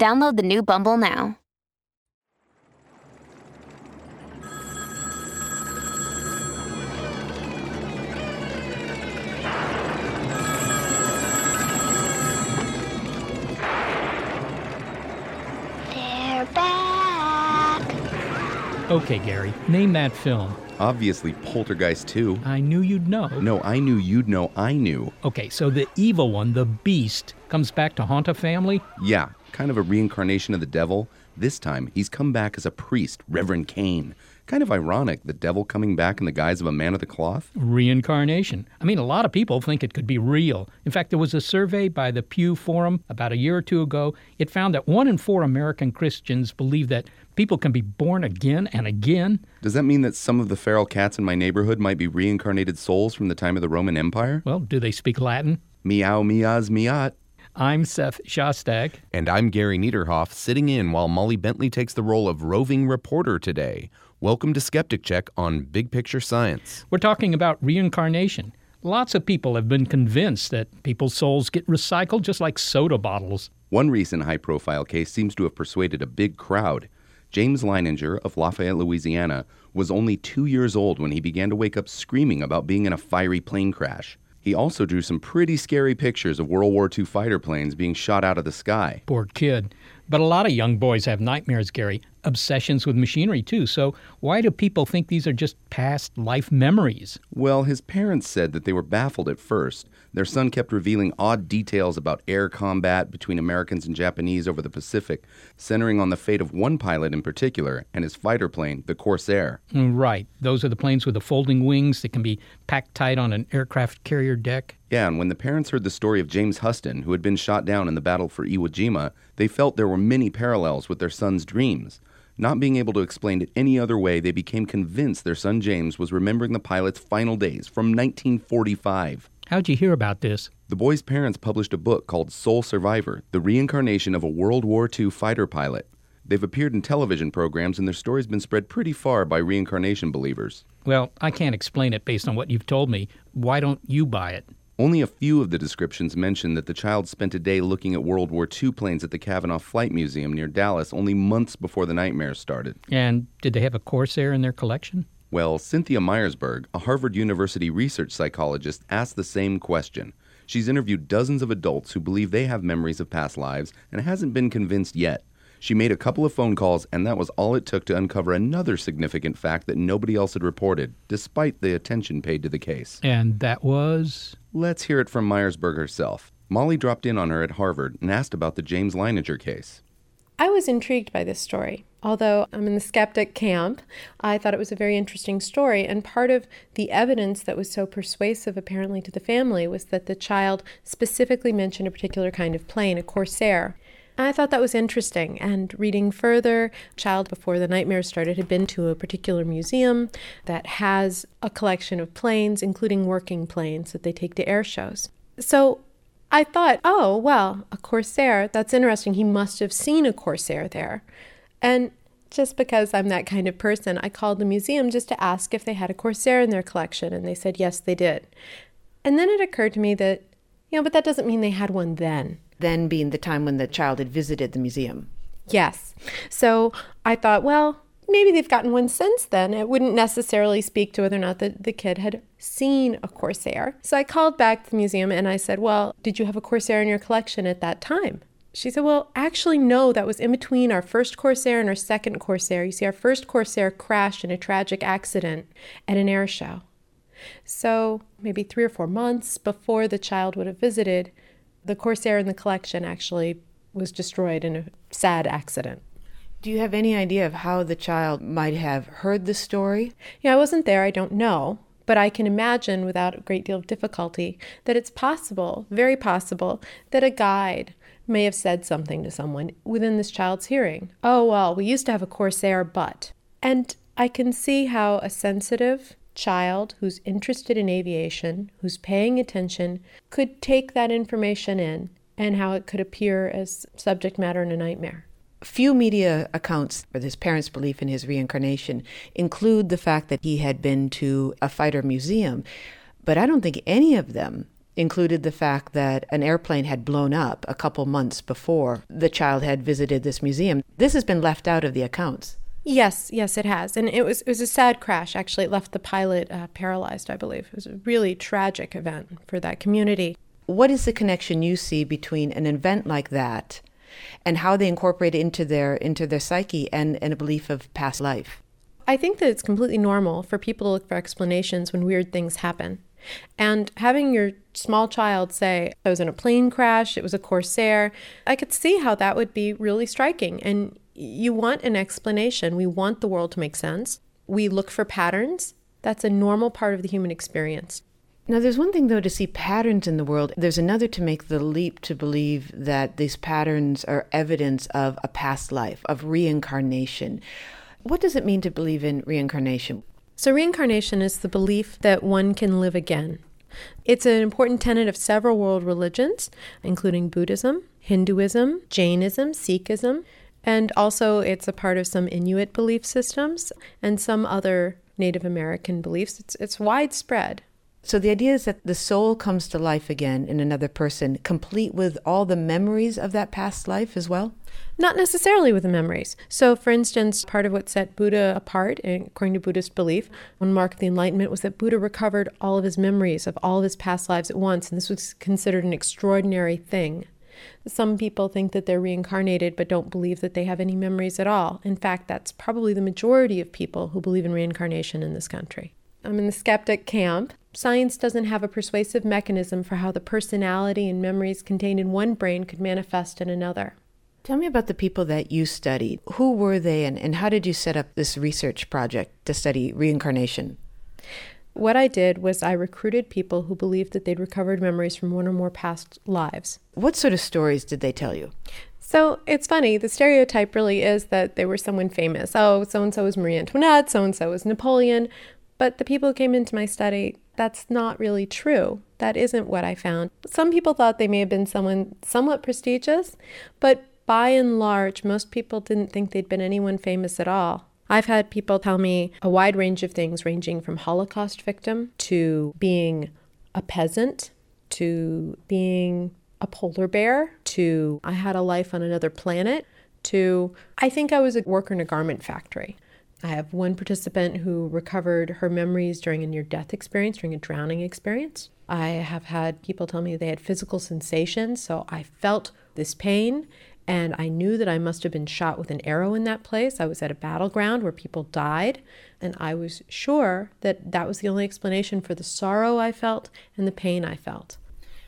Download the new Bumble now. They're back. Okay, Gary, name that film. Obviously, Poltergeist 2. I knew you'd know. No, I knew you'd know I knew. Okay, so the evil one, the Beast, comes back to haunt a family? Yeah, kind of a reincarnation of the devil. This time, he's come back as a priest, Reverend Kane. Kind of ironic, the devil coming back in the guise of a man of the cloth. Reincarnation. I mean, a lot of people think it could be real. In fact, there was a survey by the Pew Forum about a year or two ago. It found that 1 in 4 American Christians believe that people can be born again and again. Does that mean that some of the feral cats in my neighborhood might be reincarnated souls from the time of the Roman Empire? Well, do they speak Latin? Meow, meows, meowt. I'm Seth Shostak. And I'm Gary Niederhoff, sitting in while Molly Bentley takes the role of roving reporter today. Welcome to Skeptic Check on Big Picture Science. We're talking about reincarnation. Lots of people have been convinced that people's souls get recycled just like soda bottles. One recent high-profile case seems to have persuaded a big crowd. James Leininger of Lafayette, Louisiana, was only 2 years old when he began to wake up screaming about being in a fiery plane crash. He also drew some pretty scary pictures of World War II fighter planes being shot out of the sky. Poor kid. But a lot of young boys have nightmares, Gary. Obsessions with machinery, too. So why do people think these are just past life memories? Well, his parents said that they were baffled at first. Their son kept revealing odd details about air combat between Americans and Japanese over the Pacific, centering on the fate of one pilot in particular and his fighter plane, the Corsair. Right. Those are the planes with the folding wings that can be packed tight on an aircraft carrier deck. Yeah, and when the parents heard the story of James Huston, who had been shot down in the battle for Iwo Jima, they felt there were many parallels with their son's dreams. Not being able to explain it any other way, they became convinced their son James was remembering the pilot's final days from 1945. How'd you hear about this? The boy's parents published a book called Soul Survivor, The Reincarnation of a World War II Fighter Pilot. They've appeared in television programs, and their story's been spread pretty far by reincarnation believers. Well, I can't explain it based on what you've told me. Why don't you buy it? Only a few of the descriptions mention that the child spent a day looking at World War II planes at the Kavanaugh Flight Museum near Dallas only months before the nightmare started. And did they have a Corsair in their collection? Well, Cynthia Meyersburg, a Harvard University research psychologist, asked the same question. She's interviewed dozens of adults who believe they have memories of past lives and hasn't been convinced yet. She made a couple of phone calls, and that was all it took to uncover another significant fact that nobody else had reported, despite the attention paid to the case. And that was? Let's hear it from Meyersburg herself. Molly dropped in on her at Harvard and asked about the James Leininger case. I was intrigued by this story. Although I'm in the skeptic camp, I thought it was a very interesting story, and part of the evidence that was so persuasive apparently to the family was that the child specifically mentioned a particular kind of plane, a Corsair. I thought that was interesting, and reading further, child before the nightmare started had been to a particular museum that has a collection of planes, including working planes that they take to air shows. So I thought, oh, well, a Corsair, that's interesting. He must have seen a Corsair there. And just because I'm that kind of person, I called the museum just to ask if they had a Corsair in their collection, and they said, yes, they did. And then it occurred to me that, but that doesn't mean they had one then. Then being the time when the child had visited the museum. Yes. So I thought, well, maybe they've gotten one since then. It wouldn't necessarily speak to whether or not the kid had seen a Corsair. So I called back to the museum and I said, well, did you have a Corsair in your collection at that time? She said, well, actually, no, that was in between our first Corsair and our second Corsair. You see, our first Corsair crashed in a tragic accident at an air show. So maybe 3 or 4 months before the child would have visited, the Corsair in the collection actually was destroyed in a sad accident. Do you have any idea of how the child might have heard the story? Yeah, I wasn't there. I don't know. But I can imagine without a great deal of difficulty that it's possible, very possible, that a guide may have said something to someone within this child's hearing. Oh, well, we used to have a Corsair, but... And I can see how a sensitive child who's interested in aviation, who's paying attention, could take that information in and how it could appear as subject matter in a nightmare. Few media accounts for his parents' belief in his reincarnation include the fact that he had been to a fighter museum, but I don't think any of them included the fact that an airplane had blown up a couple months before the child had visited this museum. This has been left out of the accounts. Yes, it has. And it was a sad crash, actually. It left the pilot paralyzed, I believe. It was a really tragic event for that community. What is the connection you see between an event like that and how they incorporate it into their psyche and a belief of past life? I think that it's completely normal for people to look for explanations when weird things happen. And having your small child say, I was in a plane crash, it was a Corsair, I could see how that would be really striking. And you want an explanation. We want the world to make sense. We look for patterns. That's a normal part of the human experience. Now, there's one thing, though, to see patterns in the world. There's another to make the leap to believe that these patterns are evidence of a past life, of reincarnation. What does it mean to believe in reincarnation? So reincarnation is the belief that one can live again. It's an important tenet of several world religions, including Buddhism, Hinduism, Jainism, Sikhism, and also it's a part of some Inuit belief systems and some other Native American beliefs. It's widespread. So the idea is that the soul comes to life again in another person, complete with all the memories of that past life as well? Not necessarily with the memories. So, for instance, part of what set Buddha apart, according to Buddhist belief, one mark of the Enlightenment was that Buddha recovered all of his memories of all of his past lives at once, and this was considered an extraordinary thing. Some people think that they're reincarnated but don't believe that they have any memories at all. In fact, that's probably the majority of people who believe in reincarnation in this country. I'm in the skeptic camp. Science doesn't have a persuasive mechanism for how the personality and memories contained in one brain could manifest in another. Tell me about the people that you studied. Who were they and how did you set up this research project to study reincarnation? What I did was I recruited people who believed that they'd recovered memories from one or more past lives. What sort of stories did they tell you? So it's funny, the stereotype really is that they were someone famous. Oh, so-and-so was Marie Antoinette, so-and-so was Napoleon. But the people who came into my study, that's not really true. That isn't what I found. Some people thought they may have been someone somewhat prestigious, but by and large, most people didn't think they'd been anyone famous at all. I've had people tell me a wide range of things, ranging from Holocaust victim to being a peasant to being a polar bear to I had a life on another planet to I think I was a worker in a garment factory. I have one participant who recovered her memories during a near-death experience, during a drowning experience. I have had people tell me they had physical sensations, so I felt this pain, and I knew that I must have been shot with an arrow in that place. I was at a battleground where people died, and I was sure that that was the only explanation for the sorrow I felt and the pain I felt.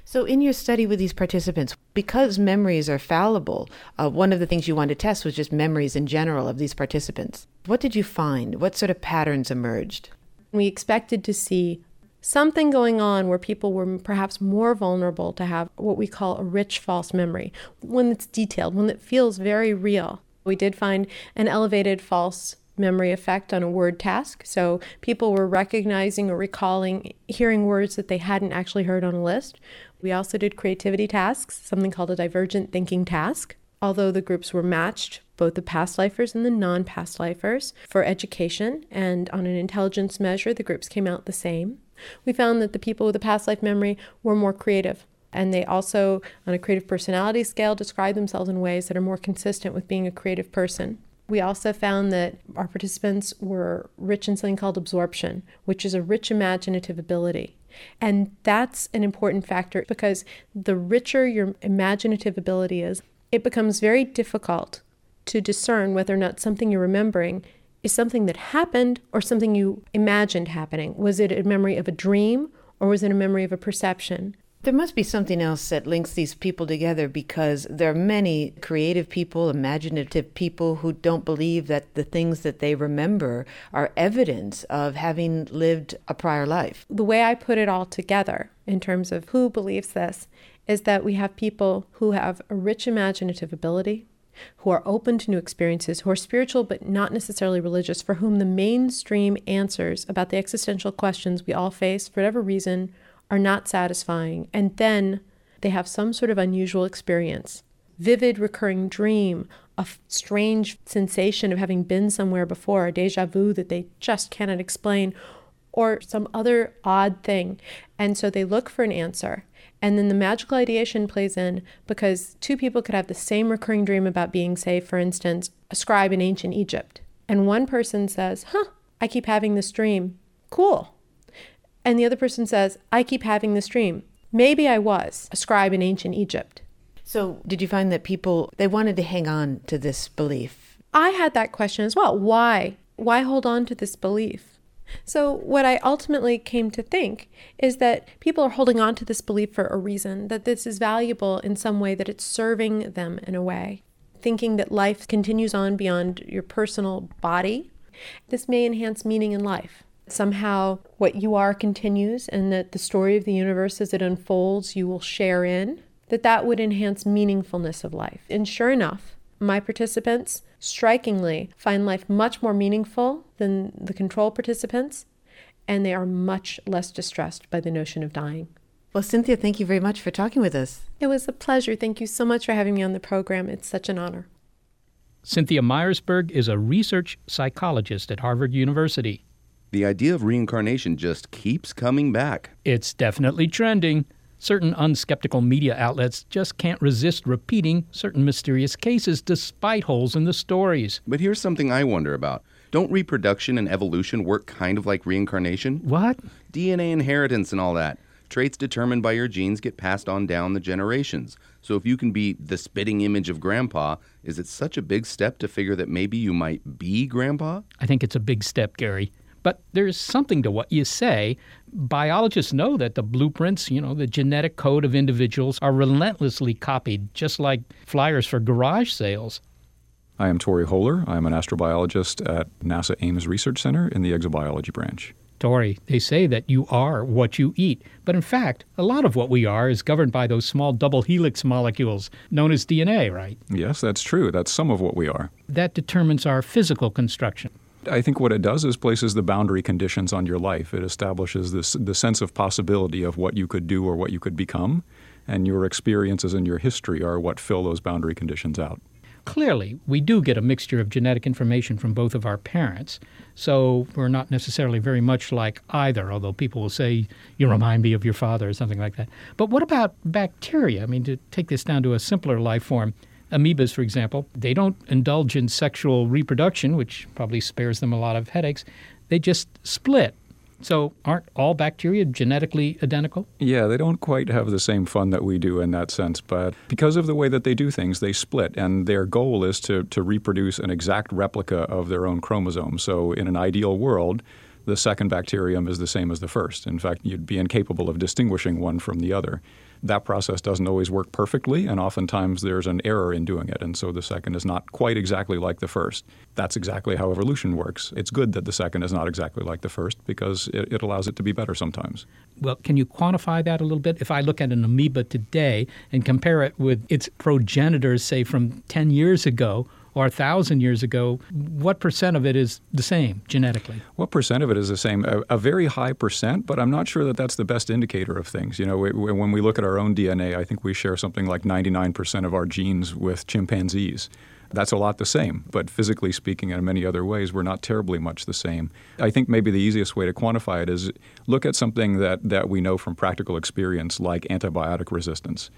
So in your study with these participants, because memories are fallible, one of the things you wanted to test was just memories in general of these participants. What did you find? What sort of patterns emerged? We expected to see something going on where people were perhaps more vulnerable to have what we call a rich false memory, one that's detailed, one that feels very real. We did find an elevated false memory effect on a word task. So people were recognizing or recalling hearing words that they hadn't actually heard on a list. We also did creativity tasks, something called a divergent thinking task. Although the groups were matched, both the past lifers and the non-past lifers, for education, and on an intelligence measure, the groups came out the same. We found that the people with a past life memory were more creative, and they also, on a creative personality scale, describe themselves in ways that are more consistent with being a creative person. We also found that our participants were rich in something called absorption, which is a rich imaginative ability. And that's an important factor because the richer your imaginative ability is, it becomes very difficult to discern whether or not something you're remembering is something that happened or something you imagined happening. Was it a memory of a dream or was it a memory of a perception? There must be something else that links these people together, because there are many creative people, imaginative people who don't believe that the things that they remember are evidence of having lived a prior life. The way I put it all together in terms of who believes this is that we have people who have a rich imaginative ability, who are open to new experiences, who are spiritual but not necessarily religious, for whom the mainstream answers about the existential questions we all face, for whatever reason, are not satisfying. And then they have some sort of unusual experience, vivid recurring dream, a strange sensation of having been somewhere before, a deja vu that they just cannot explain, or some other odd thing. And so they look for an answer. And then the magical ideation plays in, because two people could have the same recurring dream about being, say, for instance, a scribe in ancient Egypt. And one person says, I keep having this dream. Cool. And the other person says, I keep having this dream. Maybe I was a scribe in ancient Egypt. So did you find that people, they wanted to hang on to this belief? I had that question as well. Why? Why hold on to this belief? So what I ultimately came to think is that people are holding on to this belief for a reason, that this is valuable in some way, that it's serving them in a way, thinking that life continues on beyond your personal body. This may enhance meaning in life. Somehow what you are continues, and that the story of the universe as it unfolds, you will share in, that would enhance meaningfulness of life. And sure enough, my participants strikingly find life much more meaningful than the control participants, and they are much less distressed by the notion of dying. Well, Cynthia, thank you very much for talking with us. It was a pleasure. Thank you so much for having me on the program. It's such an honor. Cynthia Meyersburg is a research psychologist at Harvard University. The idea of reincarnation just keeps coming back. It's definitely trending. Certain unskeptical media outlets just can't resist repeating certain mysterious cases despite holes in the stories. But here's something I wonder about. Don't reproduction and evolution work kind of like reincarnation? What? DNA inheritance and all that. Traits determined by your genes get passed on down the generations. So if you can be the spitting image of Grandpa, is it such a big step to figure that maybe you might be Grandpa? I think it's a big step, Gary. But there's something to what you say. Biologists know that the blueprints, the genetic code of individuals are relentlessly copied, just like flyers for garage sales. I am Tori Hoehler. I'm an astrobiologist at NASA Ames Research Center in the exobiology branch. Tori, they say that you are what you eat. But in fact, a lot of what we are is governed by those small double helix molecules known as DNA, right? Yes, that's true. That's some of what we are. That determines our physical construction. I think what it does is places the boundary conditions on your life. It establishes the sense of possibility of what you could do or what you could become, and your experiences and your history are what fill those boundary conditions out. Clearly, we do get a mixture of genetic information from both of our parents, so we're not necessarily very much like either, although people will say, you remind me of your father or something like that. But what about bacteria? I mean, to take this down to a simpler life form, amoebas, for example, they don't indulge in sexual reproduction, which probably spares them a lot of headaches. They just split. So aren't all bacteria genetically identical? Yeah, they don't quite have the same fun that we do in that sense. But because of the way that they do things, they split. And their goal is to reproduce an exact replica of their own chromosome. So in an ideal world, the second bacterium is the same as the first. In fact, you'd be incapable of distinguishing one from the other. That process doesn't always work perfectly, and oftentimes there's an error in doing it, and so the second is not quite exactly like the first. That's exactly how evolution works. It's good that the second is not exactly like the first, because it allows it to be better sometimes. Well, can you quantify that a little bit? If I look at an amoeba today and compare it with its progenitors, say, from 10 years ago, or 1,000 years ago, what percent of it is the same genetically? What percent of it is the same? A very high percent, but I'm not sure that that's the best indicator of things. When we look at our own DNA, I think we share something like 99% of our genes with chimpanzees. That's a lot the same, but physically speaking and in many other ways, we're not terribly much the same. I think maybe the easiest way to quantify it is look at something that we know from practical experience, like antibiotic resistance.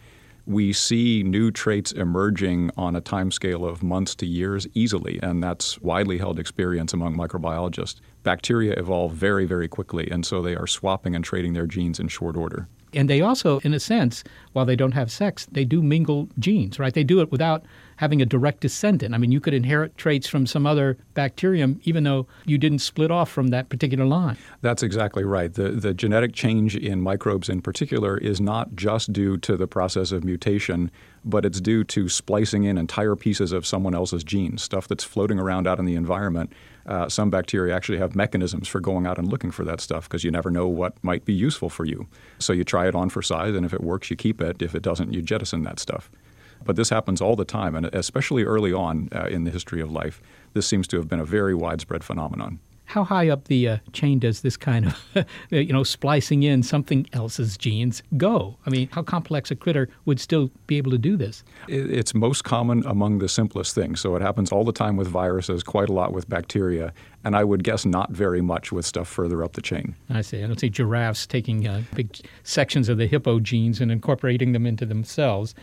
We see new traits emerging on a timescale of months to years easily, and that's widely held experience among microbiologists. Bacteria evolve very, very quickly, and so they are swapping and trading their genes in short order. And they also, in a sense, while they don't have sex, they do mingle genes, right? They do it without having a direct descendant. I mean, you could inherit traits from some other bacterium, even though you didn't split off from that particular line. That's exactly right. The genetic change in microbes in particular is not just due to the process of mutation, but it's due to splicing in entire pieces of someone else's genes, stuff that's floating around out in the environment. Some bacteria actually have mechanisms for going out and looking for that stuff because you never know what might be useful for you. So you try it on for size, and if it works, you keep it. If it doesn't, you jettison that stuff. But this happens all the time, and especially early on in the history of life. This seems to have been a very widespread phenomenon. How high up the chain does this kind of, splicing in something else's genes go? I mean, how complex a critter would still be able to do this? It's most common among the simplest things. So it happens all the time with viruses, quite a lot with bacteria, and I would guess not very much with stuff further up the chain. I see. I don't see giraffes taking big sections of the hippo genes and incorporating them into themselves.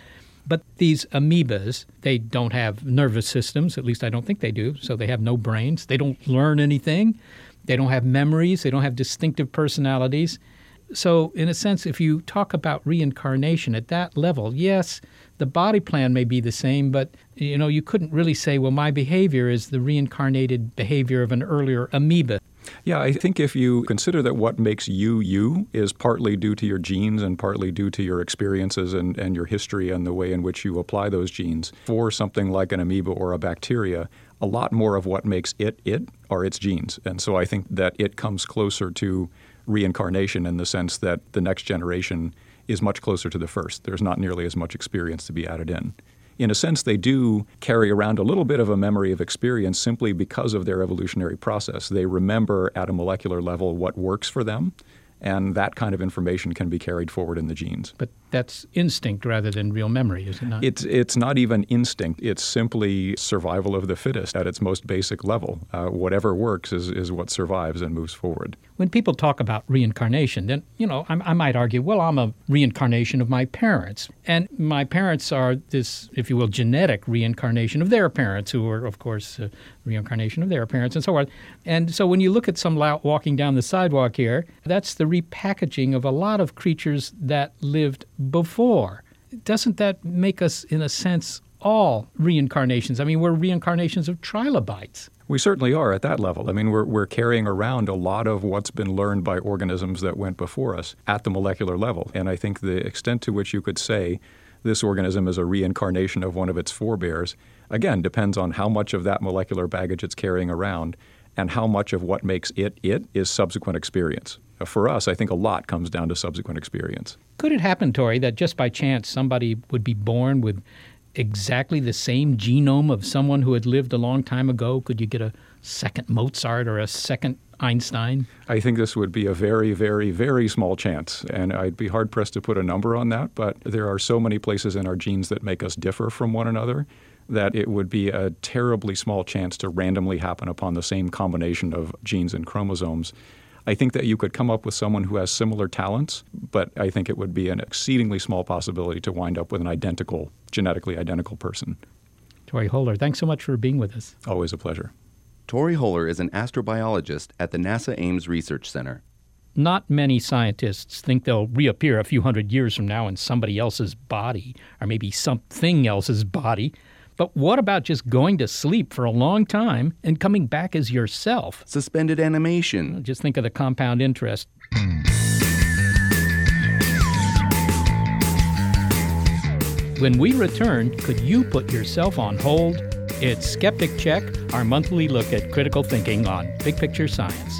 But these amoebas, they don't have nervous systems, at least I don't think they do, so they have no brains. They don't learn anything. They don't have memories. They don't have distinctive personalities. So in a sense, if you talk about reincarnation at that level, yes, the body plan may be the same, but you couldn't really say, well, my behavior is the reincarnated behavior of an earlier amoeba. Yeah, I think if you consider that what makes you is partly due to your genes and partly due to your experiences and your history and the way in which you apply those genes, for something like an amoeba or a bacteria, a lot more of what makes it are its genes. And so I think that it comes closer to reincarnation in the sense that the next generation is much closer to the first. There's not nearly as much experience to be added in. In a sense, they do carry around a little bit of a memory of experience simply because of their evolutionary process. They remember at a molecular level what works for them, and that kind of information can be carried forward in the genes. But that's instinct rather than real memory, is it not? It's not even instinct. It's simply survival of the fittest at its most basic level. Whatever works is what survives and moves forward. When people talk about reincarnation, then, I might argue, well, I'm a reincarnation of my parents. And my parents are this, if you will, genetic reincarnation of their parents, who are, of course, a reincarnation of their parents and so on. And so when you look at some lout walking down the sidewalk here, that's the repackaging of a lot of creatures that lived before. Doesn't that make us, in a sense, all reincarnations? I mean, we're reincarnations of trilobites. We certainly are at that level. I mean, we're carrying around a lot of what's been learned by organisms that went before us at the molecular level. And I think the extent to which you could say this organism is a reincarnation of one of its forebears, again, depends on how much of that molecular baggage it's carrying around and how much of what makes it is subsequent experience. For us, I think a lot comes down to subsequent experience. Could it happen, Tori, that just by chance somebody would be born with exactly the same genome of someone who had lived a long time ago? Could you get a second Mozart or a second Einstein? I think this would be a very, very, very small chance, and I'd be hard-pressed to put a number on that, but there are so many places in our genes that make us differ from one another that it would be a terribly small chance to randomly happen upon the same combination of genes and chromosomes. I think that you could come up with someone who has similar talents, but I think it would be an exceedingly small possibility to wind up with an identical, genetically identical person. Tori Hoehler, thanks so much for being with us. Always a pleasure. Tori Hoehler is an astrobiologist at the NASA Ames Research Center. Not many scientists think they'll reappear a few hundred years from now in somebody else's body, or maybe something else's body. But what about just going to sleep for a long time and coming back as yourself? Suspended animation. Just think of the compound interest. When we return, could you put yourself on hold? It's Skeptic Check, our monthly look at critical thinking on Big Picture Science.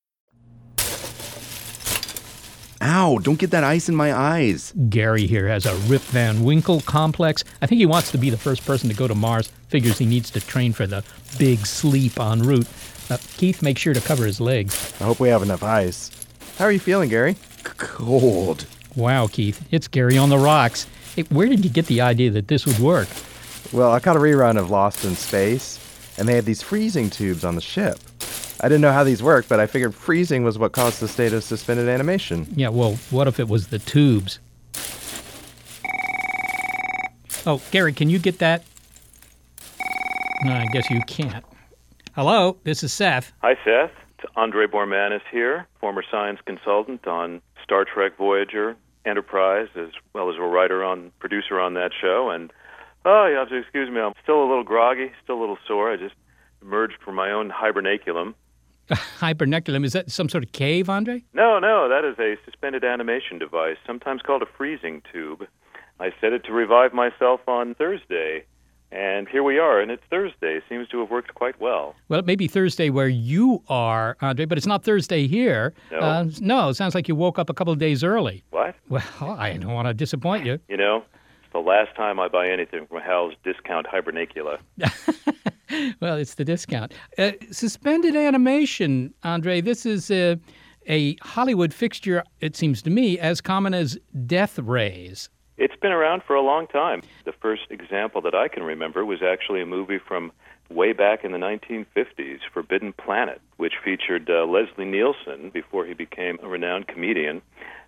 Ow, don't get that ice in my eyes. Gary here has a Rip Van Winkle complex. I think he wants to be the first person to go to Mars. Figures he needs to train for the big sleep en route. Keith makes sure to cover his legs. I hope we have enough ice. How are you feeling, Gary? Cold. Wow, Keith. It's Gary on the rocks. Hey, where did you get the idea that this would work? Well, I caught a rerun of Lost in Space, and they had these freezing tubes on the ship. I didn't know how these worked, but I figured freezing was what caused the state of suspended animation. Yeah, well, what if it was the tubes? Oh, Gary, can you get that? No, I guess you can't. Hello, this is Seth. Hi, Seth. It's Andre Bormanis here, former science consultant on Star Trek Voyager, Enterprise, as well as a writer on, producer on that show. And, oh, you have to excuse me, I'm still a little groggy, still a little sore. I just emerged from my own hibernaculum. Hibernaculum, is that some sort of cave, Andre? No, that is a suspended animation device, sometimes called a freezing tube. I set it to revive myself on Thursday, and here we are, and it's Thursday. It seems to have worked quite well. Well, it may be Thursday where you are, Andre, but it's not Thursday here. No? No, it sounds like you woke up a couple of days early. What? Well, I don't want to disappoint you. You know, it's the last time I buy anything from Hal's Discount Hibernacula. Well, it's the discount. Suspended animation, Andre, this is a Hollywood fixture, it seems to me, as common as death rays. It's been around for a long time. The first example that I can remember was actually a movie from way back in the 1950s, Forbidden Planet, which featured Leslie Nielsen, before he became a renowned comedian,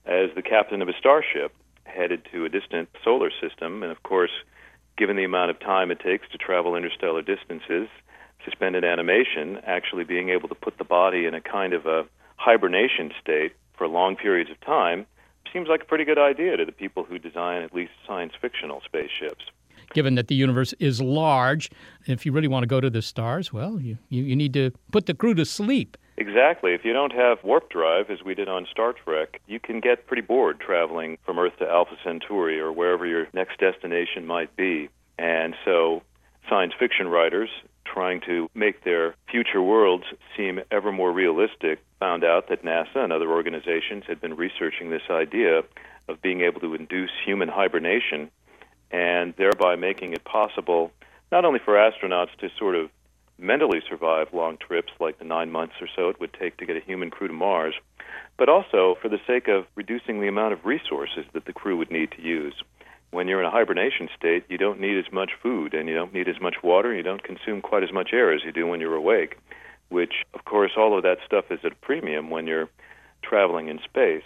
as the captain of a starship headed to a distant solar system, and of course, given the amount of time it takes to travel interstellar distances, suspended animation, actually being able to put the body in a kind of a hibernation state for long periods of time, seems like a pretty good idea to the people who design at least science fictional spaceships. Given that the universe is large, if you really want to go to the stars, well, you need to put the crew to sleep. Exactly. If you don't have warp drive, as we did on Star Trek, you can get pretty bored traveling from Earth to Alpha Centauri or wherever your next destination might be. And so science fiction writers, trying to make their future worlds seem ever more realistic, found out that NASA and other organizations had been researching this idea of being able to induce human hibernation and thereby making it possible not only for astronauts to sort of mentally survive long trips like the 9 months or so it would take to get a human crew to Mars, but also for the sake of reducing the amount of resources that the crew would need to use. When you're in a hibernation state, you don't need as much food and you don't need as much water and you don't consume quite as much air as you do when you're awake, which, of course, all of that stuff is at a premium when you're traveling in space.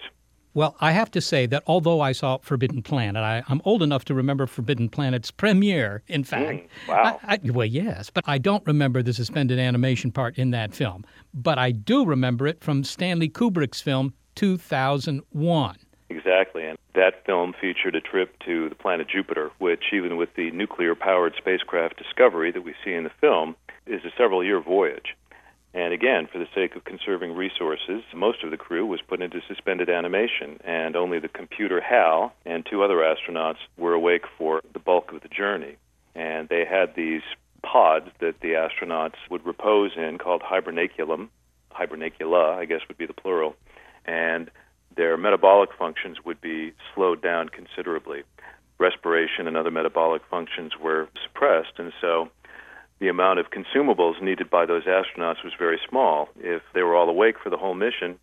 Well, I have to say that although I saw Forbidden Planet, I'm old enough to remember Forbidden Planet's premiere, in fact. Wow. Well, yes, but I don't remember the suspended animation part in that film. But I do remember it from Stanley Kubrick's film, 2001. Exactly, and that film featured a trip to the planet Jupiter, which, even with the nuclear-powered spacecraft Discovery that we see in the film, is a several-year voyage. And again, for the sake of conserving resources, most of the crew was put into suspended animation, and only the computer Hal and two other astronauts were awake for the bulk of the journey. And they had these pods that the astronauts would repose in called hibernaculum. Hibernacula, I guess, would be the plural. And their metabolic functions would be slowed down considerably. Respiration and other metabolic functions were suppressed, and so the amount of consumables needed by those astronauts was very small. If they were all awake for the whole mission,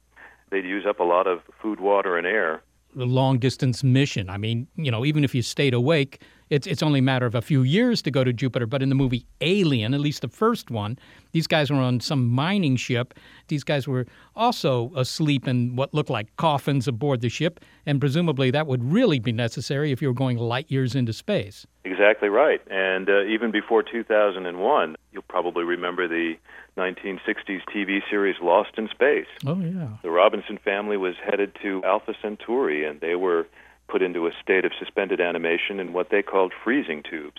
they'd use up a lot of food, water, and air. The long-distance mission, I mean, you know, even if you stayed awake, it's only a matter of a few years to go to Jupiter. But in the movie Alien, at least the first one, these guys were on some mining ship. These guys were also asleep in what looked like coffins aboard the ship, and presumably that would really be necessary if you were going light years into space. Exactly right. And even before 2001, you'll probably remember the 1960s TV series Lost in Space. Oh, yeah. The Robinson family was headed to Alpha Centauri, and they were put into a state of suspended animation in what they called freezing tubes.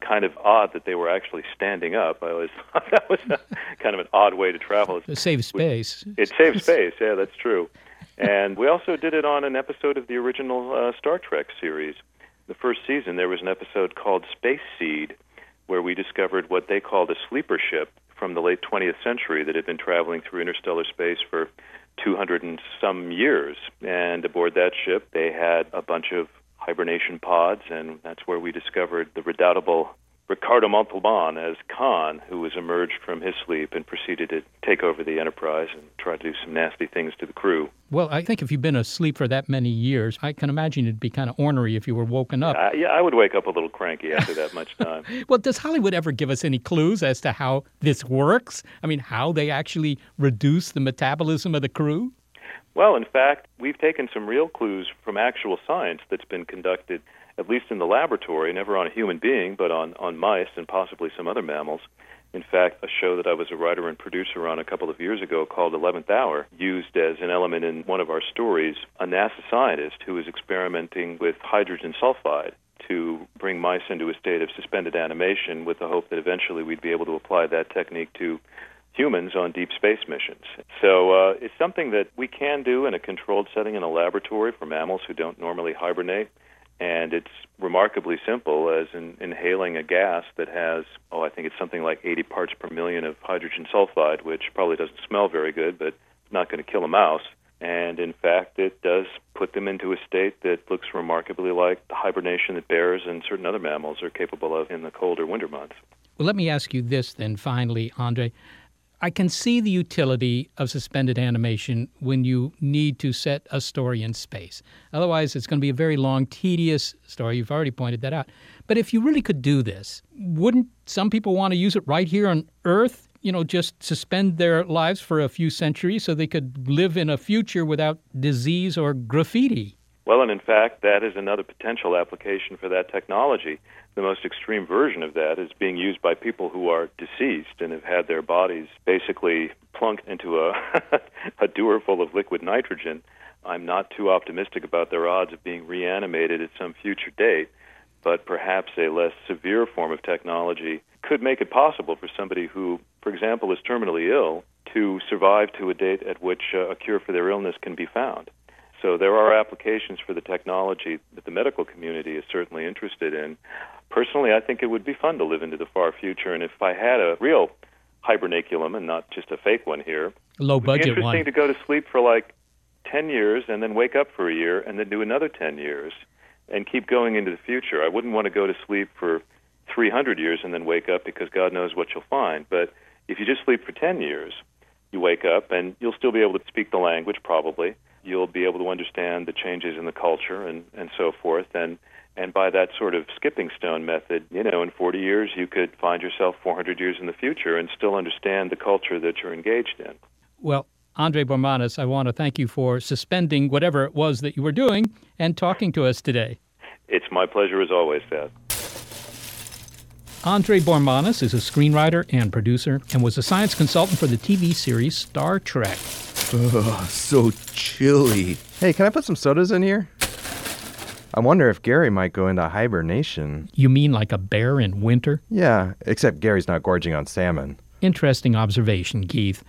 Kind of odd that they were actually standing up. I always thought that was kind of an odd way to travel. It saves space. It saves space, yeah, that's true. And we also did it on an episode of the original Star Trek series. The first season, there was an episode called Space Seed, where we discovered what they called a sleeper ship from the late 20th century that had been traveling through interstellar space for 200 and some years. And aboard that ship, they had a bunch of hibernation pods, and that's where we discovered the redoubtable Ricardo Montalban as Khan, who was emerged from his sleep and proceeded to take over the Enterprise and try to do some nasty things to the crew. Well, I think if you've been asleep for that many years, I can imagine it'd be kind of ornery if you were woken up. I would wake up a little cranky after that much time. Well, does Hollywood ever give us any clues as to how this works? I mean, how they actually reduce the metabolism of the crew? Well, in fact, we've taken some real clues from actual science that's been conducted, at least in the laboratory, never on a human being, but on mice and possibly some other mammals. In fact, a show that I was a writer and producer on a couple of years ago called 11th Hour used as an element in one of our stories a NASA scientist who was experimenting with hydrogen sulfide to bring mice into a state of suspended animation with the hope that eventually we'd be able to apply that technique to humans on deep space missions. So it's something that we can do in a controlled setting in a laboratory for mammals who don't normally hibernate. And it's remarkably simple as inhaling a gas that has, I think it's something like 80 parts per million of hydrogen sulfide, which probably doesn't smell very good, but it's not going to kill a mouse. And in fact, it does put them into a state that looks remarkably like the hibernation that bears and certain other mammals are capable of in the colder winter months. Well, let me ask you this then, finally, Andre. I can see the utility of suspended animation when you need to set a story in space. Otherwise, it's going to be a very long, tedious story. You've already pointed that out. But if you really could do this, wouldn't some people want to use it right here on Earth? You know, just suspend their lives for a few centuries so they could live in a future without disease or graffiti. Well, and in fact, that is another potential application for that technology. The most extreme version of that is being used by people who are deceased and have had their bodies basically plunked into a dewar full of liquid nitrogen. I'm not too optimistic about their odds of being reanimated at some future date, but perhaps a less severe form of technology could make it possible for somebody who, for example, is terminally ill to survive to a date at which a cure for their illness can be found. So there are applications for the technology that the medical community is certainly interested in. Personally, I think it would be fun to live into the far future, and if I had a real hibernaculum and not just a fake one here, low-budget one, it would be interesting to go to sleep for like 10 years and then wake up for a year and then do another 10 years and keep going into the future. I wouldn't want to go to sleep for 300 years and then wake up because God knows what you'll find. But if you just sleep for 10 years, you wake up and you'll still be able to speak the language probably. You'll be able to understand the changes in the culture and so forth. And by that sort of skipping stone method, you know, in 40 years, you could find yourself 400 years in the future and still understand the culture that you're engaged in. Well, Andre Bormanis, I want to thank you for suspending whatever it was that you were doing and talking to us today. It's my pleasure as always, Seth. Andre Bormanis is a screenwriter and producer and was a science consultant for the TV series Star Trek. Oh, so chilly. Hey, can I put some sodas in here? I wonder if Gary might go into hibernation. You mean like a bear in winter? Yeah, except Gary's not gorging on salmon. Interesting observation, Keith.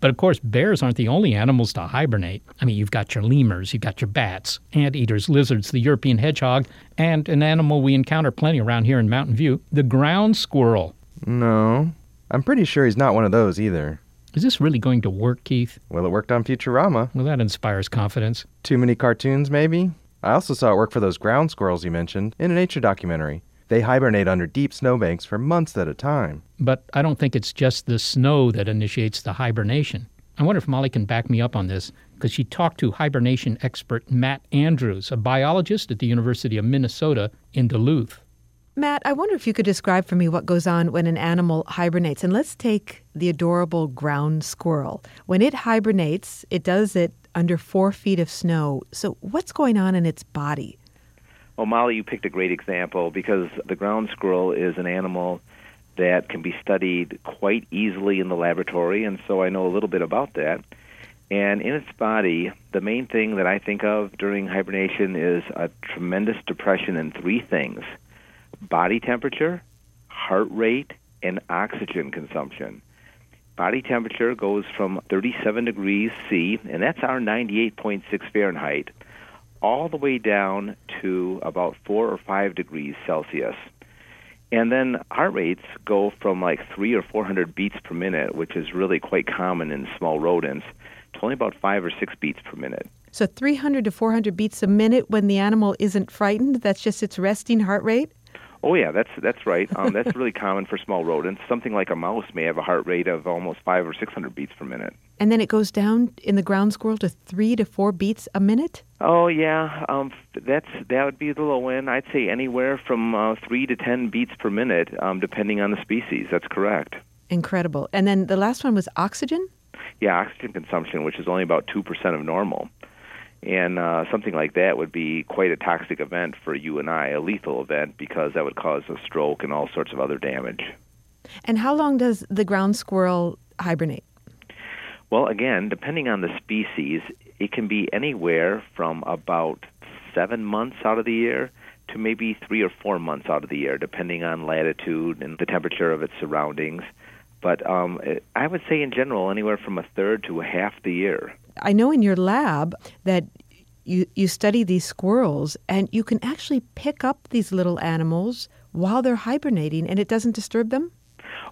But of course, bears aren't the only animals to hibernate. I mean, you've got your lemurs, you've got your bats, anteaters, lizards, the European hedgehog, and an animal we encounter plenty around here in Mountain View, the ground squirrel. No, I'm pretty sure he's not one of those either. Is this really going to work, Keith? Well, it worked on Futurama. Well, that inspires confidence. Too many cartoons, maybe? I also saw it work for those ground squirrels you mentioned in a nature documentary. They hibernate under deep snowbanks for months at a time. But I don't think it's just the snow that initiates the hibernation. I wonder if Molly can back me up on this, because she talked to hibernation expert Matt Andrews, a biologist at the University of Minnesota in Duluth. Matt, I wonder if you could describe for me what goes on when an animal hibernates. And let's take the adorable ground squirrel. When it hibernates, it does it under 4 feet of snow. So what's going on in its body? Well, Molly, you picked a great example because the ground squirrel is an animal that can be studied quite easily in the laboratory, and so I know a little bit about that. And in its body, the main thing that I think of during hibernation is a tremendous depression in three things: body temperature, heart rate, and oxygen consumption. Body temperature goes from 37 degrees C, and that's our 98.6 Fahrenheit, all the way down to about 4 or 5 degrees Celsius. And then heart rates go from like 3 or 400 beats per minute, which is really quite common in small rodents, it's only about 5 or 6 beats per minute. So 300 to 400 beats a minute when the animal isn't frightened? That's just its resting heart rate? Oh, yeah, that's right. That's really common for small rodents. Something like a mouse may have a heart rate of almost 500 or 600 beats per minute. And then it goes down in the ground squirrel to 3 to 4 beats a minute? Oh, yeah, that would be the low end. I'd say anywhere from 3 to 10 beats per minute, depending on the species. That's correct. Incredible. And then the last one was oxygen? Yeah, oxygen consumption, which is only about 2% of normal. And something like that would be quite a toxic event for you and I, a lethal event, because that would cause a stroke and all sorts of other damage. And how long does the ground squirrel hibernate? Well, again, depending on the species, it can be anywhere from about 7 months out of the year to maybe 3 or 4 months out of the year, depending on latitude and the temperature of its surroundings. But I would say in general anywhere from 1/3 to 1/2 the year. I know in your lab that you study these squirrels, and you can actually pick up these little animals while they're hibernating, and it doesn't disturb them?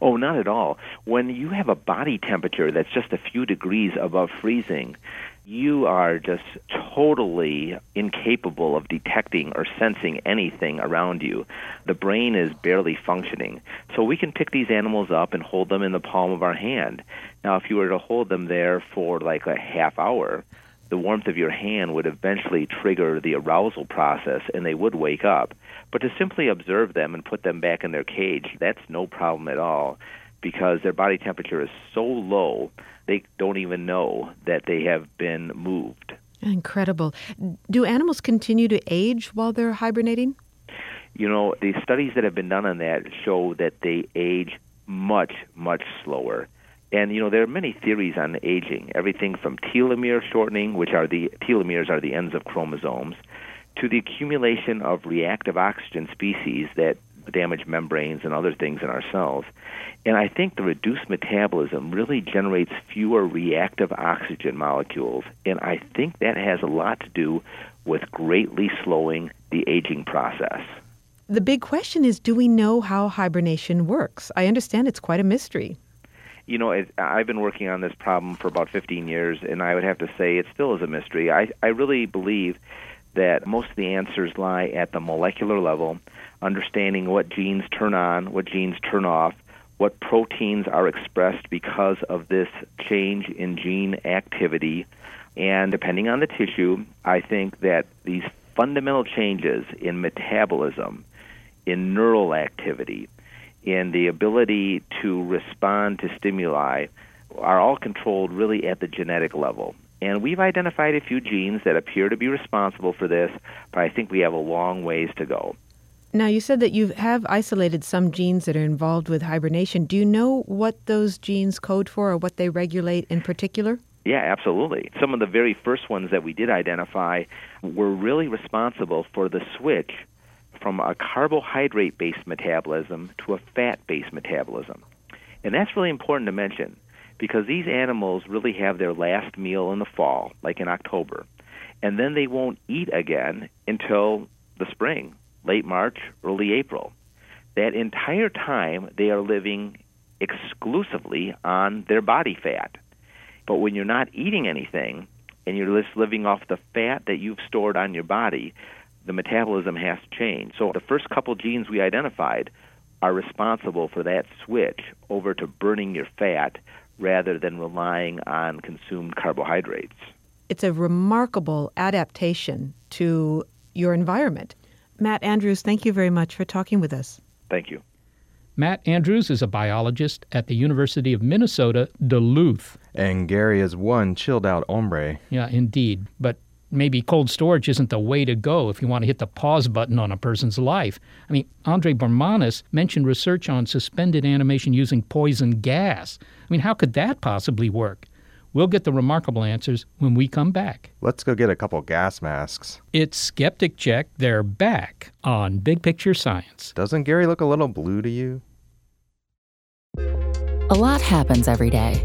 Oh, not at all. When you have a body temperature that's just a few degrees above freezing, you are just totally incapable of detecting or sensing anything around you. The brain is barely functioning. So we can pick these animals up and hold them in the palm of our hand. Now, if you were to hold them there for like a half hour, the warmth of your hand would eventually trigger the arousal process, and they would wake up. But to simply observe them and put them back in their cage, that's no problem at all, because their body temperature is so low, they don't even know that they have been moved. Incredible. Do animals continue to age while they're hibernating? You know, the studies that have been done on that show that they age much, much slower. And, you know, there are many theories on aging, everything from telomere shortening, which are the telomeres are the ends of chromosomes, to the accumulation of reactive oxygen species that damage membranes and other things in our cells. And I think the reduced metabolism really generates fewer reactive oxygen molecules. And I think that has a lot to do with greatly slowing the aging process. The big question is, do we know how hibernation works? I understand it's quite a mystery. You know, I've been working on this problem for about 15 years, and I would have to say it still is a mystery. I really believe that most of the answers lie at the molecular level, understanding what genes turn on, what genes turn off, what proteins are expressed because of this change in gene activity. And depending on the tissue, I think that these fundamental changes in metabolism, in neural activity, in the ability to respond to stimuli are all controlled really at the genetic level. And we've identified a few genes that appear to be responsible for this, but I think we have a long ways to go. Now, you said that you have isolated some genes that are involved with hibernation. Do you know what those genes code for or what they regulate in particular? Yeah, absolutely. Some of the very first ones that we did identify were really responsible for the switch from a carbohydrate-based metabolism to a fat-based metabolism. And that's really important to mention, because these animals really have their last meal in the fall, like in October, and then they won't eat again until the spring, late March, early April. That entire time, they are living exclusively on their body fat. But when you're not eating anything, and you're just living off the fat that you've stored on your body, the metabolism has to change. So the first couple genes we identified are responsible for that switch over to burning your fat rather than relying on consumed carbohydrates. It's a remarkable adaptation to your environment. Matt Andrews, thank you very much for talking with us. Thank you. Matt Andrews is a biologist at the University of Minnesota, Duluth. And Gary is one chilled-out hombre. Yeah, indeed. But maybe cold storage isn't the way to go if you want to hit the pause button on a person's life. I mean, Andre Bormanis mentioned research on suspended animation using poison gas. I mean, how could that possibly work? We'll get the remarkable answers when we come back. Let's go get a couple gas masks. It's Skeptic Check. They're back on Big Picture Science. Doesn't Gary look a little blue to you? A lot happens every day.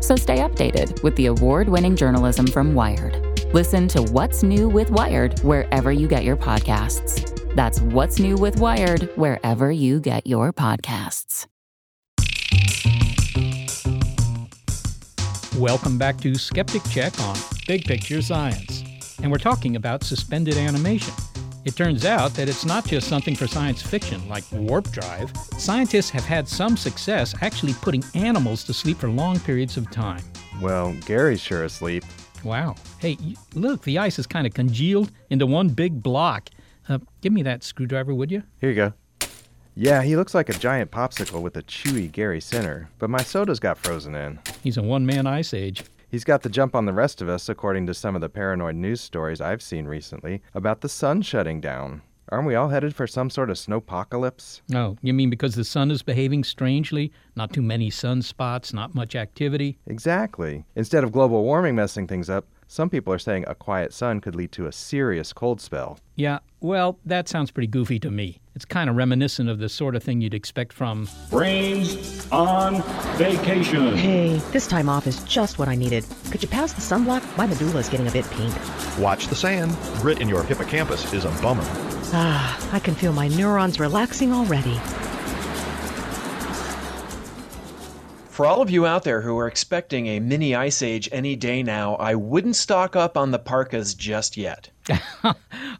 So stay updated with the award-winning journalism from Wired. Listen to What's New with Wired wherever you get your podcasts. That's What's New with Wired wherever you get your podcasts. Welcome back to Skeptic Check on Big Picture Science. And we're talking about suspended animation. It turns out that it's not just something for science fiction like warp drive. Scientists have had some success actually putting animals to sleep for long periods of time. Well, Gary's sure asleep. Wow. Hey, look, the ice is kind of congealed into one big block. Give me that screwdriver, would you? Here you go. Yeah, he looks like a giant popsicle with a chewy Gary center, but my soda's got frozen in. He's a one-man ice age. He's got the jump on the rest of us, according to some of the paranoid news stories I've seen recently about the sun shutting down. Aren't we all headed for some sort of snowpocalypse? Oh, you mean because the sun is behaving strangely? Not too many sunspots, not much activity? Exactly. Instead of global warming messing things up, some people are saying a quiet sun could lead to a serious cold spell. Yeah, well, that sounds pretty goofy to me. It's kind of reminiscent of the sort of thing you'd expect from Brains on Vacation. Hey, this time off is just what I needed. Could you pass the sunblock? My medulla's getting a bit pink. Watch the sand. Grit in your hippocampus is a bummer. Ah, I can feel my neurons relaxing already. For all of you out there who are expecting a mini ice age any day now, I wouldn't stock up on the parkas just yet.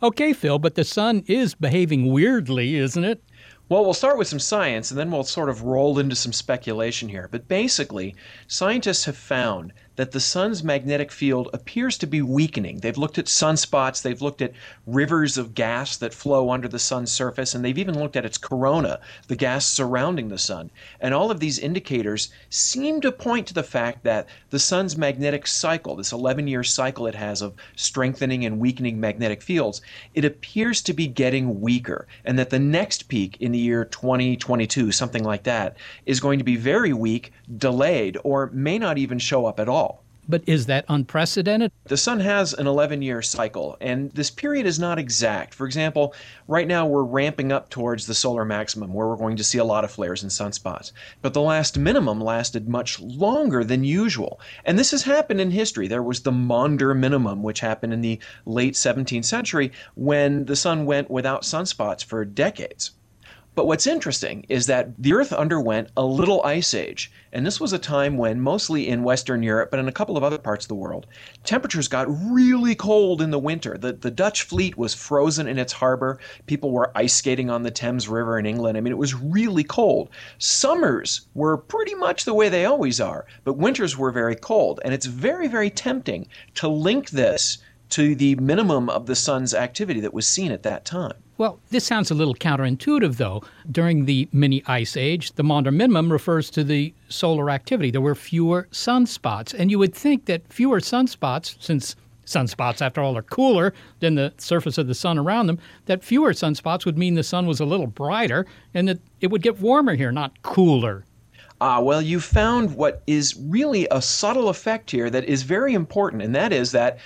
Okay, Phil, but the sun is behaving weirdly, isn't it? Well, we'll start with some science, and then we'll sort of roll into some speculation here. But basically, scientists have found that the sun's magnetic field appears to be weakening. They've looked at sunspots, they've looked at rivers of gas that flow under the sun's surface, and they've even looked at its corona, the gas surrounding the sun. And all of these indicators seem to point to the fact that the sun's magnetic cycle, this 11-year cycle it has of strengthening and weakening magnetic fields, it appears to be getting weaker, and that the next peak in the year 2022, something like that, is going to be very weak, delayed, or may not even show up at all. But is that unprecedented? The sun has an 11-year cycle, and this period is not exact. For example, right now we're ramping up towards the solar maximum, where we're going to see a lot of flares and sunspots. But the last minimum lasted much longer than usual. And this has happened in history. There was the Maunder minimum, which happened in the late 17th century, when the sun went without sunspots for decades. But what's interesting is that the Earth underwent a little ice age, and this was a time when, mostly in Western Europe, but in a couple of other parts of the world, temperatures got really cold in the winter. The Dutch fleet was frozen in its harbor. People were ice skating on the Thames River in England. I mean, it was really cold. Summers were pretty much the way they always are, but winters were very cold, and it's very, very tempting to link this to the minimum of the sun's activity that was seen at that time. Well, this sounds a little counterintuitive, though. During the mini ice age, the Maunder minimum refers to the solar activity. There were fewer sunspots, and you would think that fewer sunspots, since sunspots, after all, are cooler than the surface of the sun around them, that fewer sunspots would mean the sun was a little brighter and that it would get warmer here, not cooler. Well, you found what is really a subtle effect here that is very important, and that is that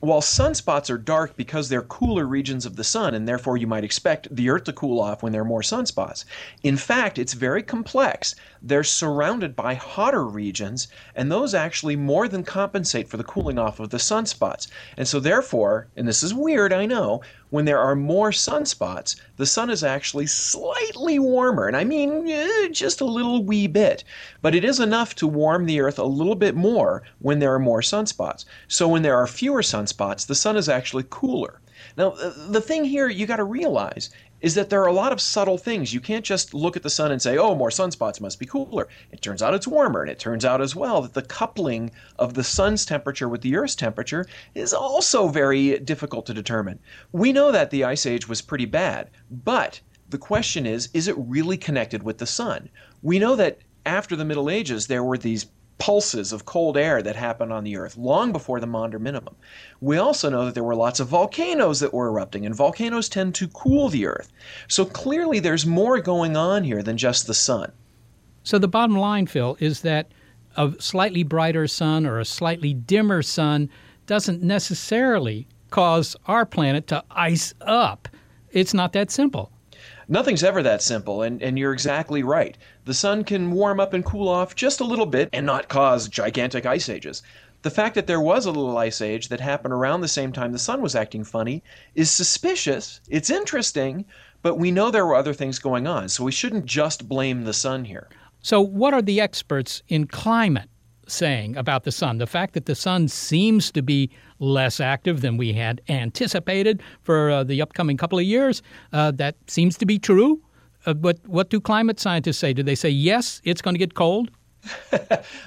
while sunspots are dark because they're cooler regions of the sun, and therefore you might expect the Earth to cool off when there are more sunspots, in fact, it's very complex. They're surrounded by hotter regions, and those actually more than compensate for the cooling off of the sunspots. And so therefore, and this is weird, I know, when there are more sunspots, the sun is actually slightly warmer. And I mean, just a little wee bit. But it is enough to warm the Earth a little bit more when there are more sunspots. So when there are fewer sunspots, the sun is actually cooler. Now, the thing here you got to realize is that there are a lot of subtle things. You can't just look at the sun and say, oh, more sunspots must be cooler. It turns out it's warmer, and it turns out as well that the coupling of the sun's temperature with the Earth's temperature is also very difficult to determine. We know that the ice age was pretty bad, but the question is it really connected with the sun? We know that after the Middle Ages, there were these pulses of cold air that happened on the Earth long before the Maunder minimum. We also know that there were lots of volcanoes that were erupting, and volcanoes tend to cool the Earth. So clearly there's more going on here than just the sun. So the bottom line, Phil, is that a slightly brighter sun or a slightly dimmer sun doesn't necessarily cause our planet to ice up. It's not that simple. Nothing's ever that simple, and you're exactly right. The sun can warm up and cool off just a little bit and not cause gigantic ice ages. The fact that there was a little ice age that happened around the same time the sun was acting funny is suspicious, it's interesting, but we know there were other things going on, so we shouldn't just blame the sun here. So what are the experts in climate saying about the sun? The fact that the sun seems to be less active than we had anticipated for the upcoming couple of years, that seems to be true. But what do climate scientists say? Do they say, yes, it's going to get cold?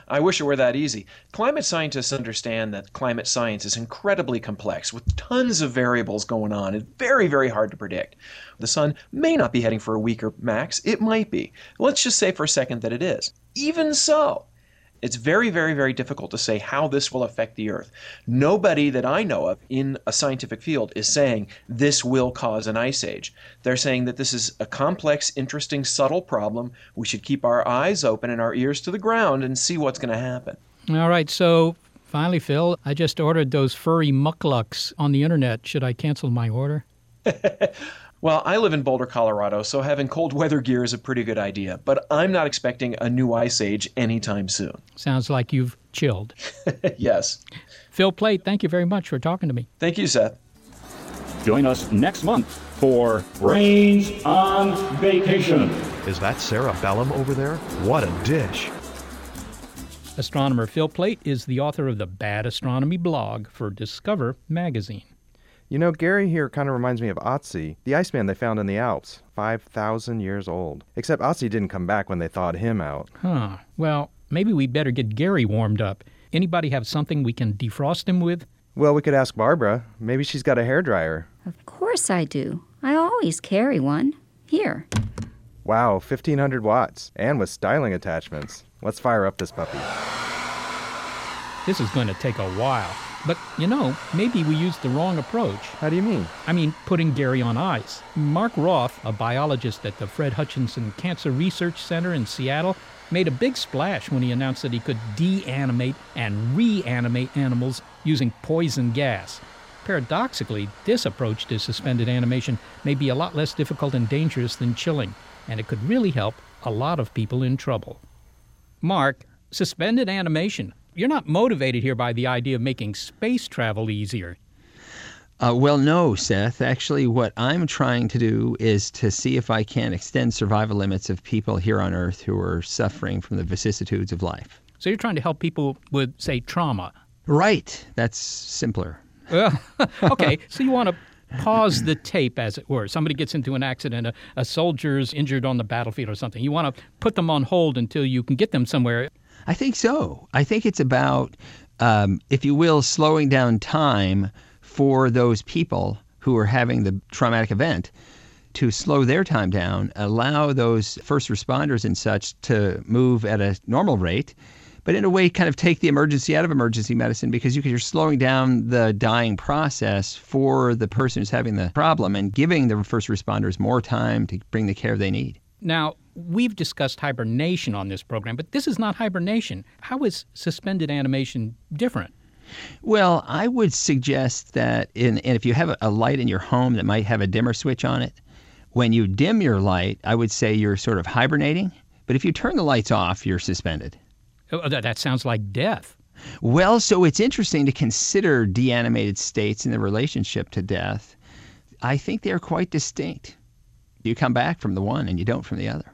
I wish it were that easy. Climate scientists understand that climate science is incredibly complex with tons of variables going on. It's very, very hard to predict. The sun may not be heading for a weaker max. It might be. Let's just say for a second that it is. Even so, it's very, very, very difficult to say how this will affect the Earth. Nobody that I know of in a scientific field is saying this will cause an ice age. They're saying that this is a complex, interesting, subtle problem. We should keep our eyes open and our ears to the ground and see what's going to happen. All right. So finally, Phil, I just ordered those furry mukluks on the Internet. Should I cancel my order? Well, I live in Boulder, Colorado, so having cold weather gear is a pretty good idea, but I'm not expecting a new ice age anytime soon. Sounds like you've chilled. Yes. Phil Plait, thank you very much for talking to me. Thank you, Seth. Join us next month for Brains on Vacation. Is that cerebellum over there? What a dish. Astronomer Phil Plait is the author of the Bad Astronomy blog for Discover magazine. You know, Gary here kind of reminds me of Ötzi, the Iceman they found in the Alps, 5,000 years old. Except Ötzi didn't come back when they thawed him out. Huh. Well, maybe we better get Gary warmed up. Anybody have something we can defrost him with? Well, we could ask Barbara. Maybe she's got a hairdryer. Of course I do. I always carry one. Here. Wow, 1,500 watts, and with styling attachments. Let's fire up this puppy. This is going to take a while. But, you know, maybe we used the wrong approach. How do you mean? I mean, putting Gary on ice. Mark Roth, a biologist at the Fred Hutchinson Cancer Research Center in Seattle, made a big splash when he announced that he could deanimate and reanimate animals using poison gas. Paradoxically, this approach to suspended animation may be a lot less difficult and dangerous than chilling, and it could really help a lot of people in trouble. Mark, suspended animation. You're not motivated here by the idea of making space travel easier. Well, no, Seth. Actually, what I'm trying to do is to see if I can extend survival limits of people here on Earth who are suffering from the vicissitudes of life. So you're trying to help people with, say, trauma. Right. That's simpler. Well, okay. So you want to pause the tape, as it were. Somebody gets into an accident, a soldier's injured on the battlefield or something. You want to put them on hold until you can get them somewhere. I think so. I think it's about, if you will, slowing down time for those people who are having the traumatic event to slow their time down, allow those first responders and such to move at a normal rate, but in a way kind of take the emergency out of emergency medicine because you're slowing down the dying process for the person who's having the problem and giving the first responders more time to bring the care they need. Now, we've discussed hibernation on this program, but this is not hibernation. How is suspended animation different? Well, I would suggest that and if you have a light in your home that might have a dimmer switch on it, when you dim your light, I would say you're sort of hibernating. But if you turn the lights off, you're suspended. Oh, that sounds like death. Well, so it's interesting to consider deanimated states in the relationship to death. I think they're quite distinct. You come back from the one and you don't from the other.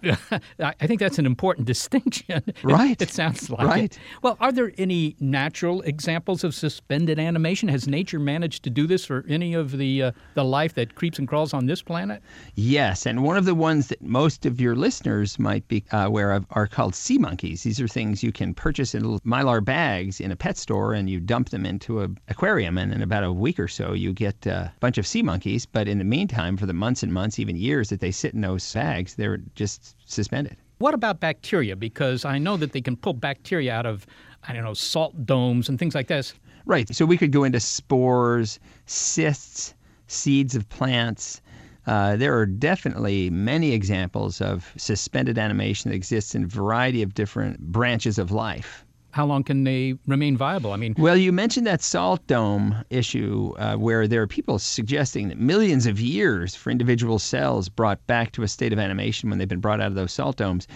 I think that's an important distinction. Right. It sounds like right. It. Well, are there any natural examples of suspended animation? Has nature managed to do this for any of the life that creeps and crawls on this planet? Yes, and one of the ones that most of your listeners might be aware of are called sea monkeys. These are things you can purchase in little mylar bags in a pet store and you dump them into an aquarium, and in about a week or so you get a bunch of sea monkeys. But in the meantime, for the months and months, even years, they sit in those bags, they're just suspended. What about bacteria? Because I know that they can pull bacteria out of, I don't know, salt domes and things like this. Right. So we could go into spores, cysts, seeds of plants. There are definitely many examples of suspended animation that exists in a variety of different branches of life. how long can they remain viable? I mean, well, you mentioned that salt dome issue where there are people suggesting that millions of years for individual cells brought back to a state of animation when they've been brought out of those salt domes,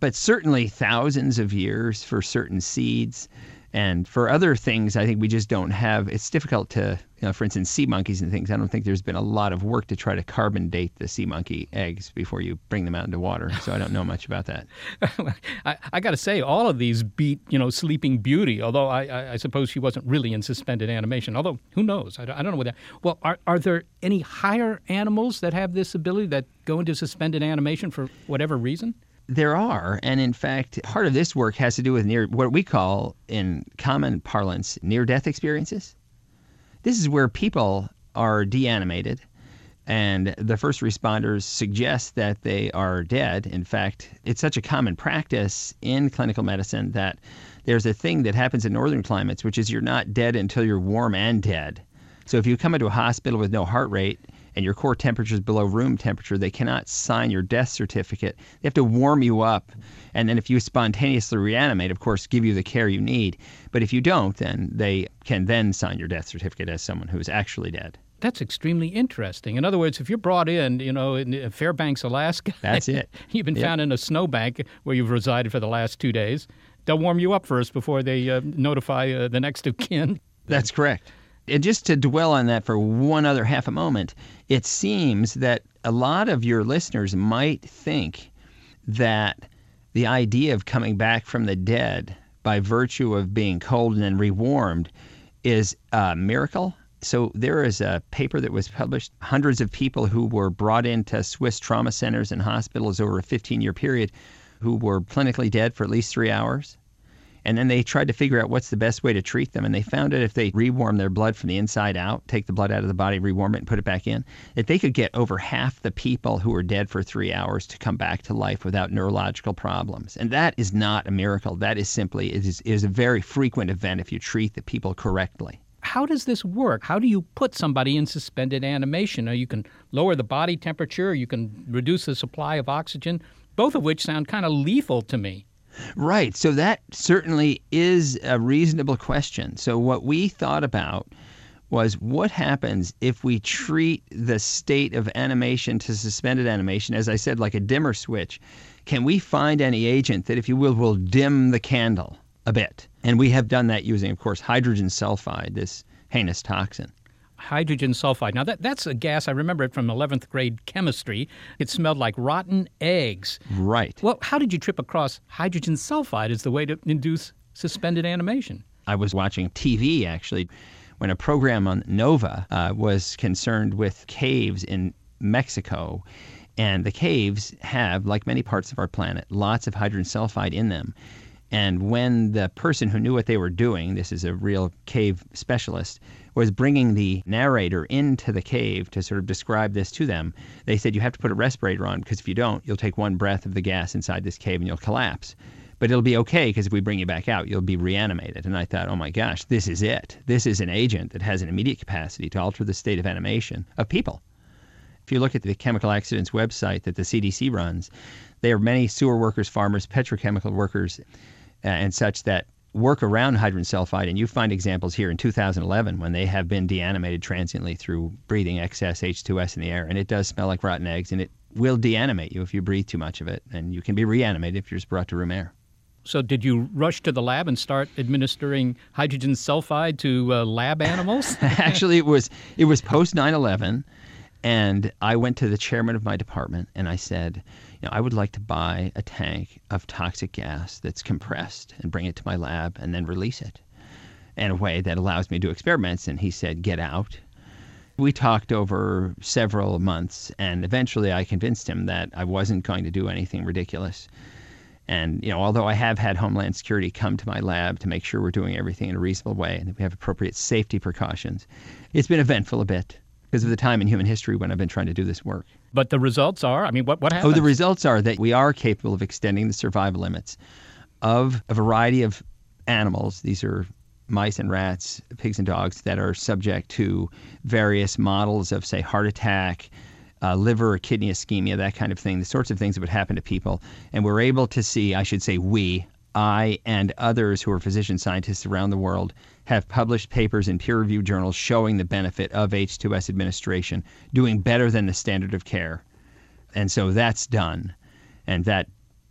but certainly thousands of years for certain seeds. And for other things, I think we just don't have, it's difficult to, you know, for instance, sea monkeys and things, I don't think there's been a lot of work to try to carbon date the sea monkey eggs before you bring them out into water. So I don't know much about that. I got to say, all of these beat, you know, Sleeping Beauty, although I suppose she wasn't really in suspended animation. Although, who knows? I don't know what that, well, are there any higher animals that have this ability that go into suspended animation for whatever reason? There are, and in fact, part of this work has to do with what we call, in common parlance, near-death experiences. This is where people are deanimated, and the first responders suggest that they are dead. In fact, it's such a common practice in clinical medicine that there's a thing that happens in northern climates, which is you're not dead until you're warm and dead. So if you come into a hospital with no heart rate, and your core temperature is below room temperature, they cannot sign your death certificate. They have to warm you up. And then if you spontaneously reanimate, of course, give you the care you need. But if you don't, then they can then sign your death certificate as someone who is actually dead. That's extremely interesting. In other words, if you're brought in, you know, in Fairbanks, Alaska. That's it. You've been found in a snowbank where you've resided for the last 2 days. They'll warm you up first before they notify the next of kin. That's correct. And just to dwell on that for one other half a moment, it seems that a lot of your listeners might think that the idea of coming back from the dead by virtue of being cold and then rewarmed is a miracle. So there is a paper that was published, hundreds of people who were brought into Swiss trauma centers and hospitals over a 15-year period who were clinically dead for at least 3 hours. And then they tried to figure out what's the best way to treat them. And they found out if they rewarm their blood from the inside out, take the blood out of the body, rewarm it, and put it back in, that they could get over half the people who were dead for 3 hours to come back to life without neurological problems. And that is not a miracle. That is simply, it is a very frequent event if you treat the people correctly. How does this work? How do you put somebody in suspended animation? Now, you can lower the body temperature, you can reduce the supply of oxygen, both of which sound kind of lethal to me. Right. So that certainly is a reasonable question. So what we thought about was what happens if we treat the state of animation to suspended animation, as I said, like a dimmer switch. Can we find any agent that, if you will dim the candle a bit? And we have done that using, of course, hydrogen sulfide, this heinous toxin. Hydrogen sulfide. Now, that's a gas. I remember it from 11th grade chemistry. It smelled like rotten eggs. Right. Well, how did you trip across hydrogen sulfide as the way to induce suspended animation? I was watching TV, actually, when a program on Nova was concerned with caves in Mexico. And the caves have, like many parts of our planet, lots of hydrogen sulfide in them. And when the person who knew what they were doing, this is a real cave specialist, was bringing the narrator into the cave to sort of describe this to them, they said, you have to put a respirator on because if you don't, you'll take one breath of the gas inside this cave and you'll collapse. But it'll be okay because if we bring you back out, you'll be reanimated. And I thought, oh my gosh, this is it. This is an agent that has an immediate capacity to alter the state of animation of people. If you look at the chemical accidents website that the CDC runs, there are many sewer workers, farmers, petrochemical workers, and such that work around hydrogen sulfide, and you find examples here in 2011 when they have been deanimated transiently through breathing excess H2S in the air, and it does smell like rotten eggs, and it will deanimate you if you breathe too much of it, and you can be reanimated if you're just brought to room air. So did you rush to the lab and start administering hydrogen sulfide to lab animals? Actually, it was post 9/11, and I went to the chairman of my department, and I said, you know, I would like to buy a tank of toxic gas that's compressed and bring it to my lab and then release it in a way that allows me to do experiments. And he said, get out. We talked over several months, and eventually I convinced him that I wasn't going to do anything ridiculous. And, you know, although I have had Homeland Security come to my lab to make sure we're doing everything in a reasonable way and that we have appropriate safety precautions, it's been eventful a bit because of the time in human history when I've been trying to do this work. But the results are? I mean, what happens? Oh, the results are that we are capable of extending the survival limits of a variety of animals. These are mice and rats, pigs and dogs that are subject to various models of, say, heart attack, liver or kidney ischemia, that kind of thing, the sorts of things that would happen to people. And we're able to see, I should say we, I and others who are physician scientists around the world have published papers in peer-reviewed journals showing the benefit of H2S administration, doing better than the standard of care. And so that's done. And that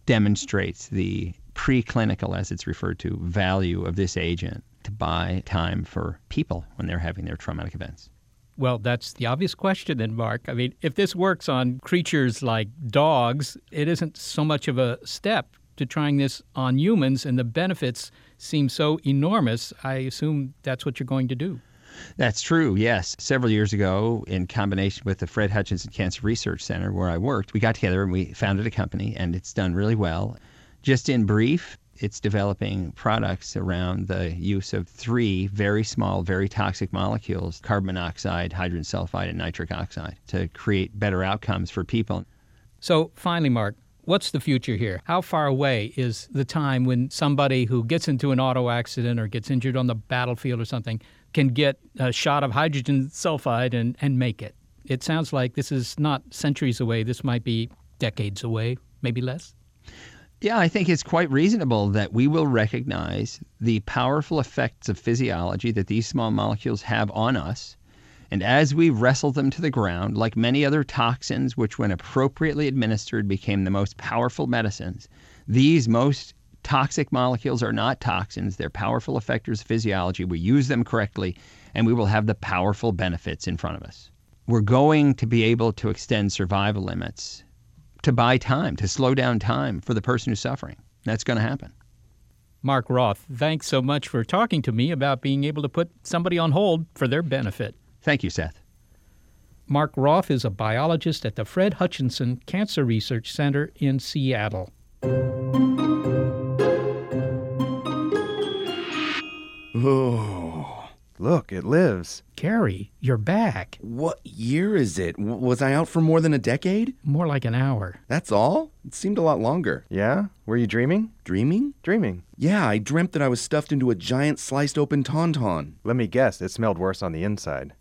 demonstrates the preclinical, as it's referred to, value of this agent to buy time for people when they're having their traumatic events. Well, that's the obvious question then, Mark. I mean, if this works on creatures like dogs, it isn't so much of a step to trying this on humans, and the benefits seem so enormous. I assume that's what you're going to do. That's true, yes. Several years ago, in combination with the Fred Hutchinson Cancer Research Center, where I worked, we got together and we founded a company, and it's done really well. Just in brief, it's developing products around the use of three very small, very toxic molecules, carbon monoxide, hydrogen sulfide, and nitric oxide, to create better outcomes for people. So finally, Mark, what's the future here? How far away is the time when somebody who gets into an auto accident or gets injured on the battlefield or something can get a shot of hydrogen sulfide and make it? It sounds like this is not centuries away. This might be decades away, maybe less. Yeah, I think it's quite reasonable that we will recognize the powerful effects of physiology that these small molecules have on us. And as we wrestle them to the ground, like many other toxins, which when appropriately administered became the most powerful medicines, these most toxic molecules are not toxins. They're powerful effectors of physiology. We use them correctly, and we will have the powerful benefits in front of us. We're going to be able to extend survival limits, to buy time, to slow down time for the person who's suffering. That's going to happen. Mark Roth, thanks so much for talking to me about being able to put somebody on hold for their benefit. Thank you, Seth. Mark Roth is a biologist at the Fred Hutchinson Cancer Research Center in Seattle. Oh, look, it lives. Carrie, you're back. What year is it? Was I out for more than a decade? More like an hour. That's all? It seemed a lot longer. Yeah? Were you dreaming? Dreaming? Dreaming. Yeah, I dreamt that I was stuffed into a giant sliced open tauntaun. Let me guess, it smelled worse on the inside.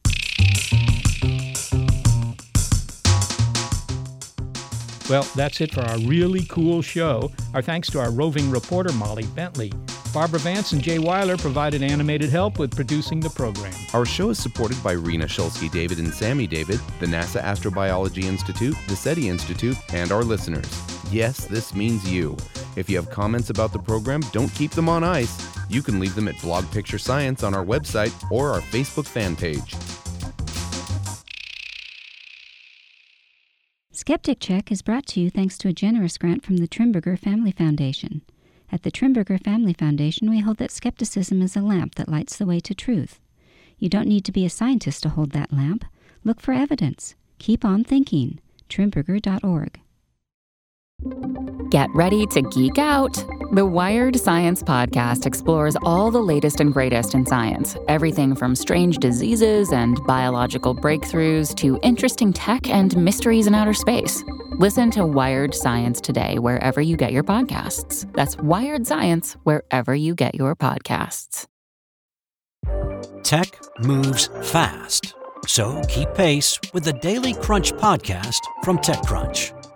Well, that's it for our really cool show. Our thanks to our roving reporter, Molly Bentley. Barbara Vance and Jay Weiler provided animated help with producing the program. Our show is supported by Rena Shulsky-David and Sammy David, the NASA Astrobiology Institute, the SETI Institute, and our listeners. Yes, this means you. If you have comments about the program, don't keep them on ice. You can leave them at Blog Picture Science on our website or our Facebook fan page. Skeptic Check is brought to you thanks to a generous grant from the Trimberger Family Foundation. At the Trimberger Family Foundation, we hold that skepticism is a lamp that lights the way to truth. You don't need to be a scientist to hold that lamp. Look for evidence. Keep on thinking. Trimberger.org. Get ready to geek out. The Wired Science Podcast explores all the latest and greatest in science, everything from strange diseases and biological breakthroughs to interesting tech and mysteries in outer space. Listen to Wired Science today wherever you get your podcasts. That's Wired Science wherever you get your podcasts. Tech moves fast, so keep pace with the Daily Crunch podcast from TechCrunch.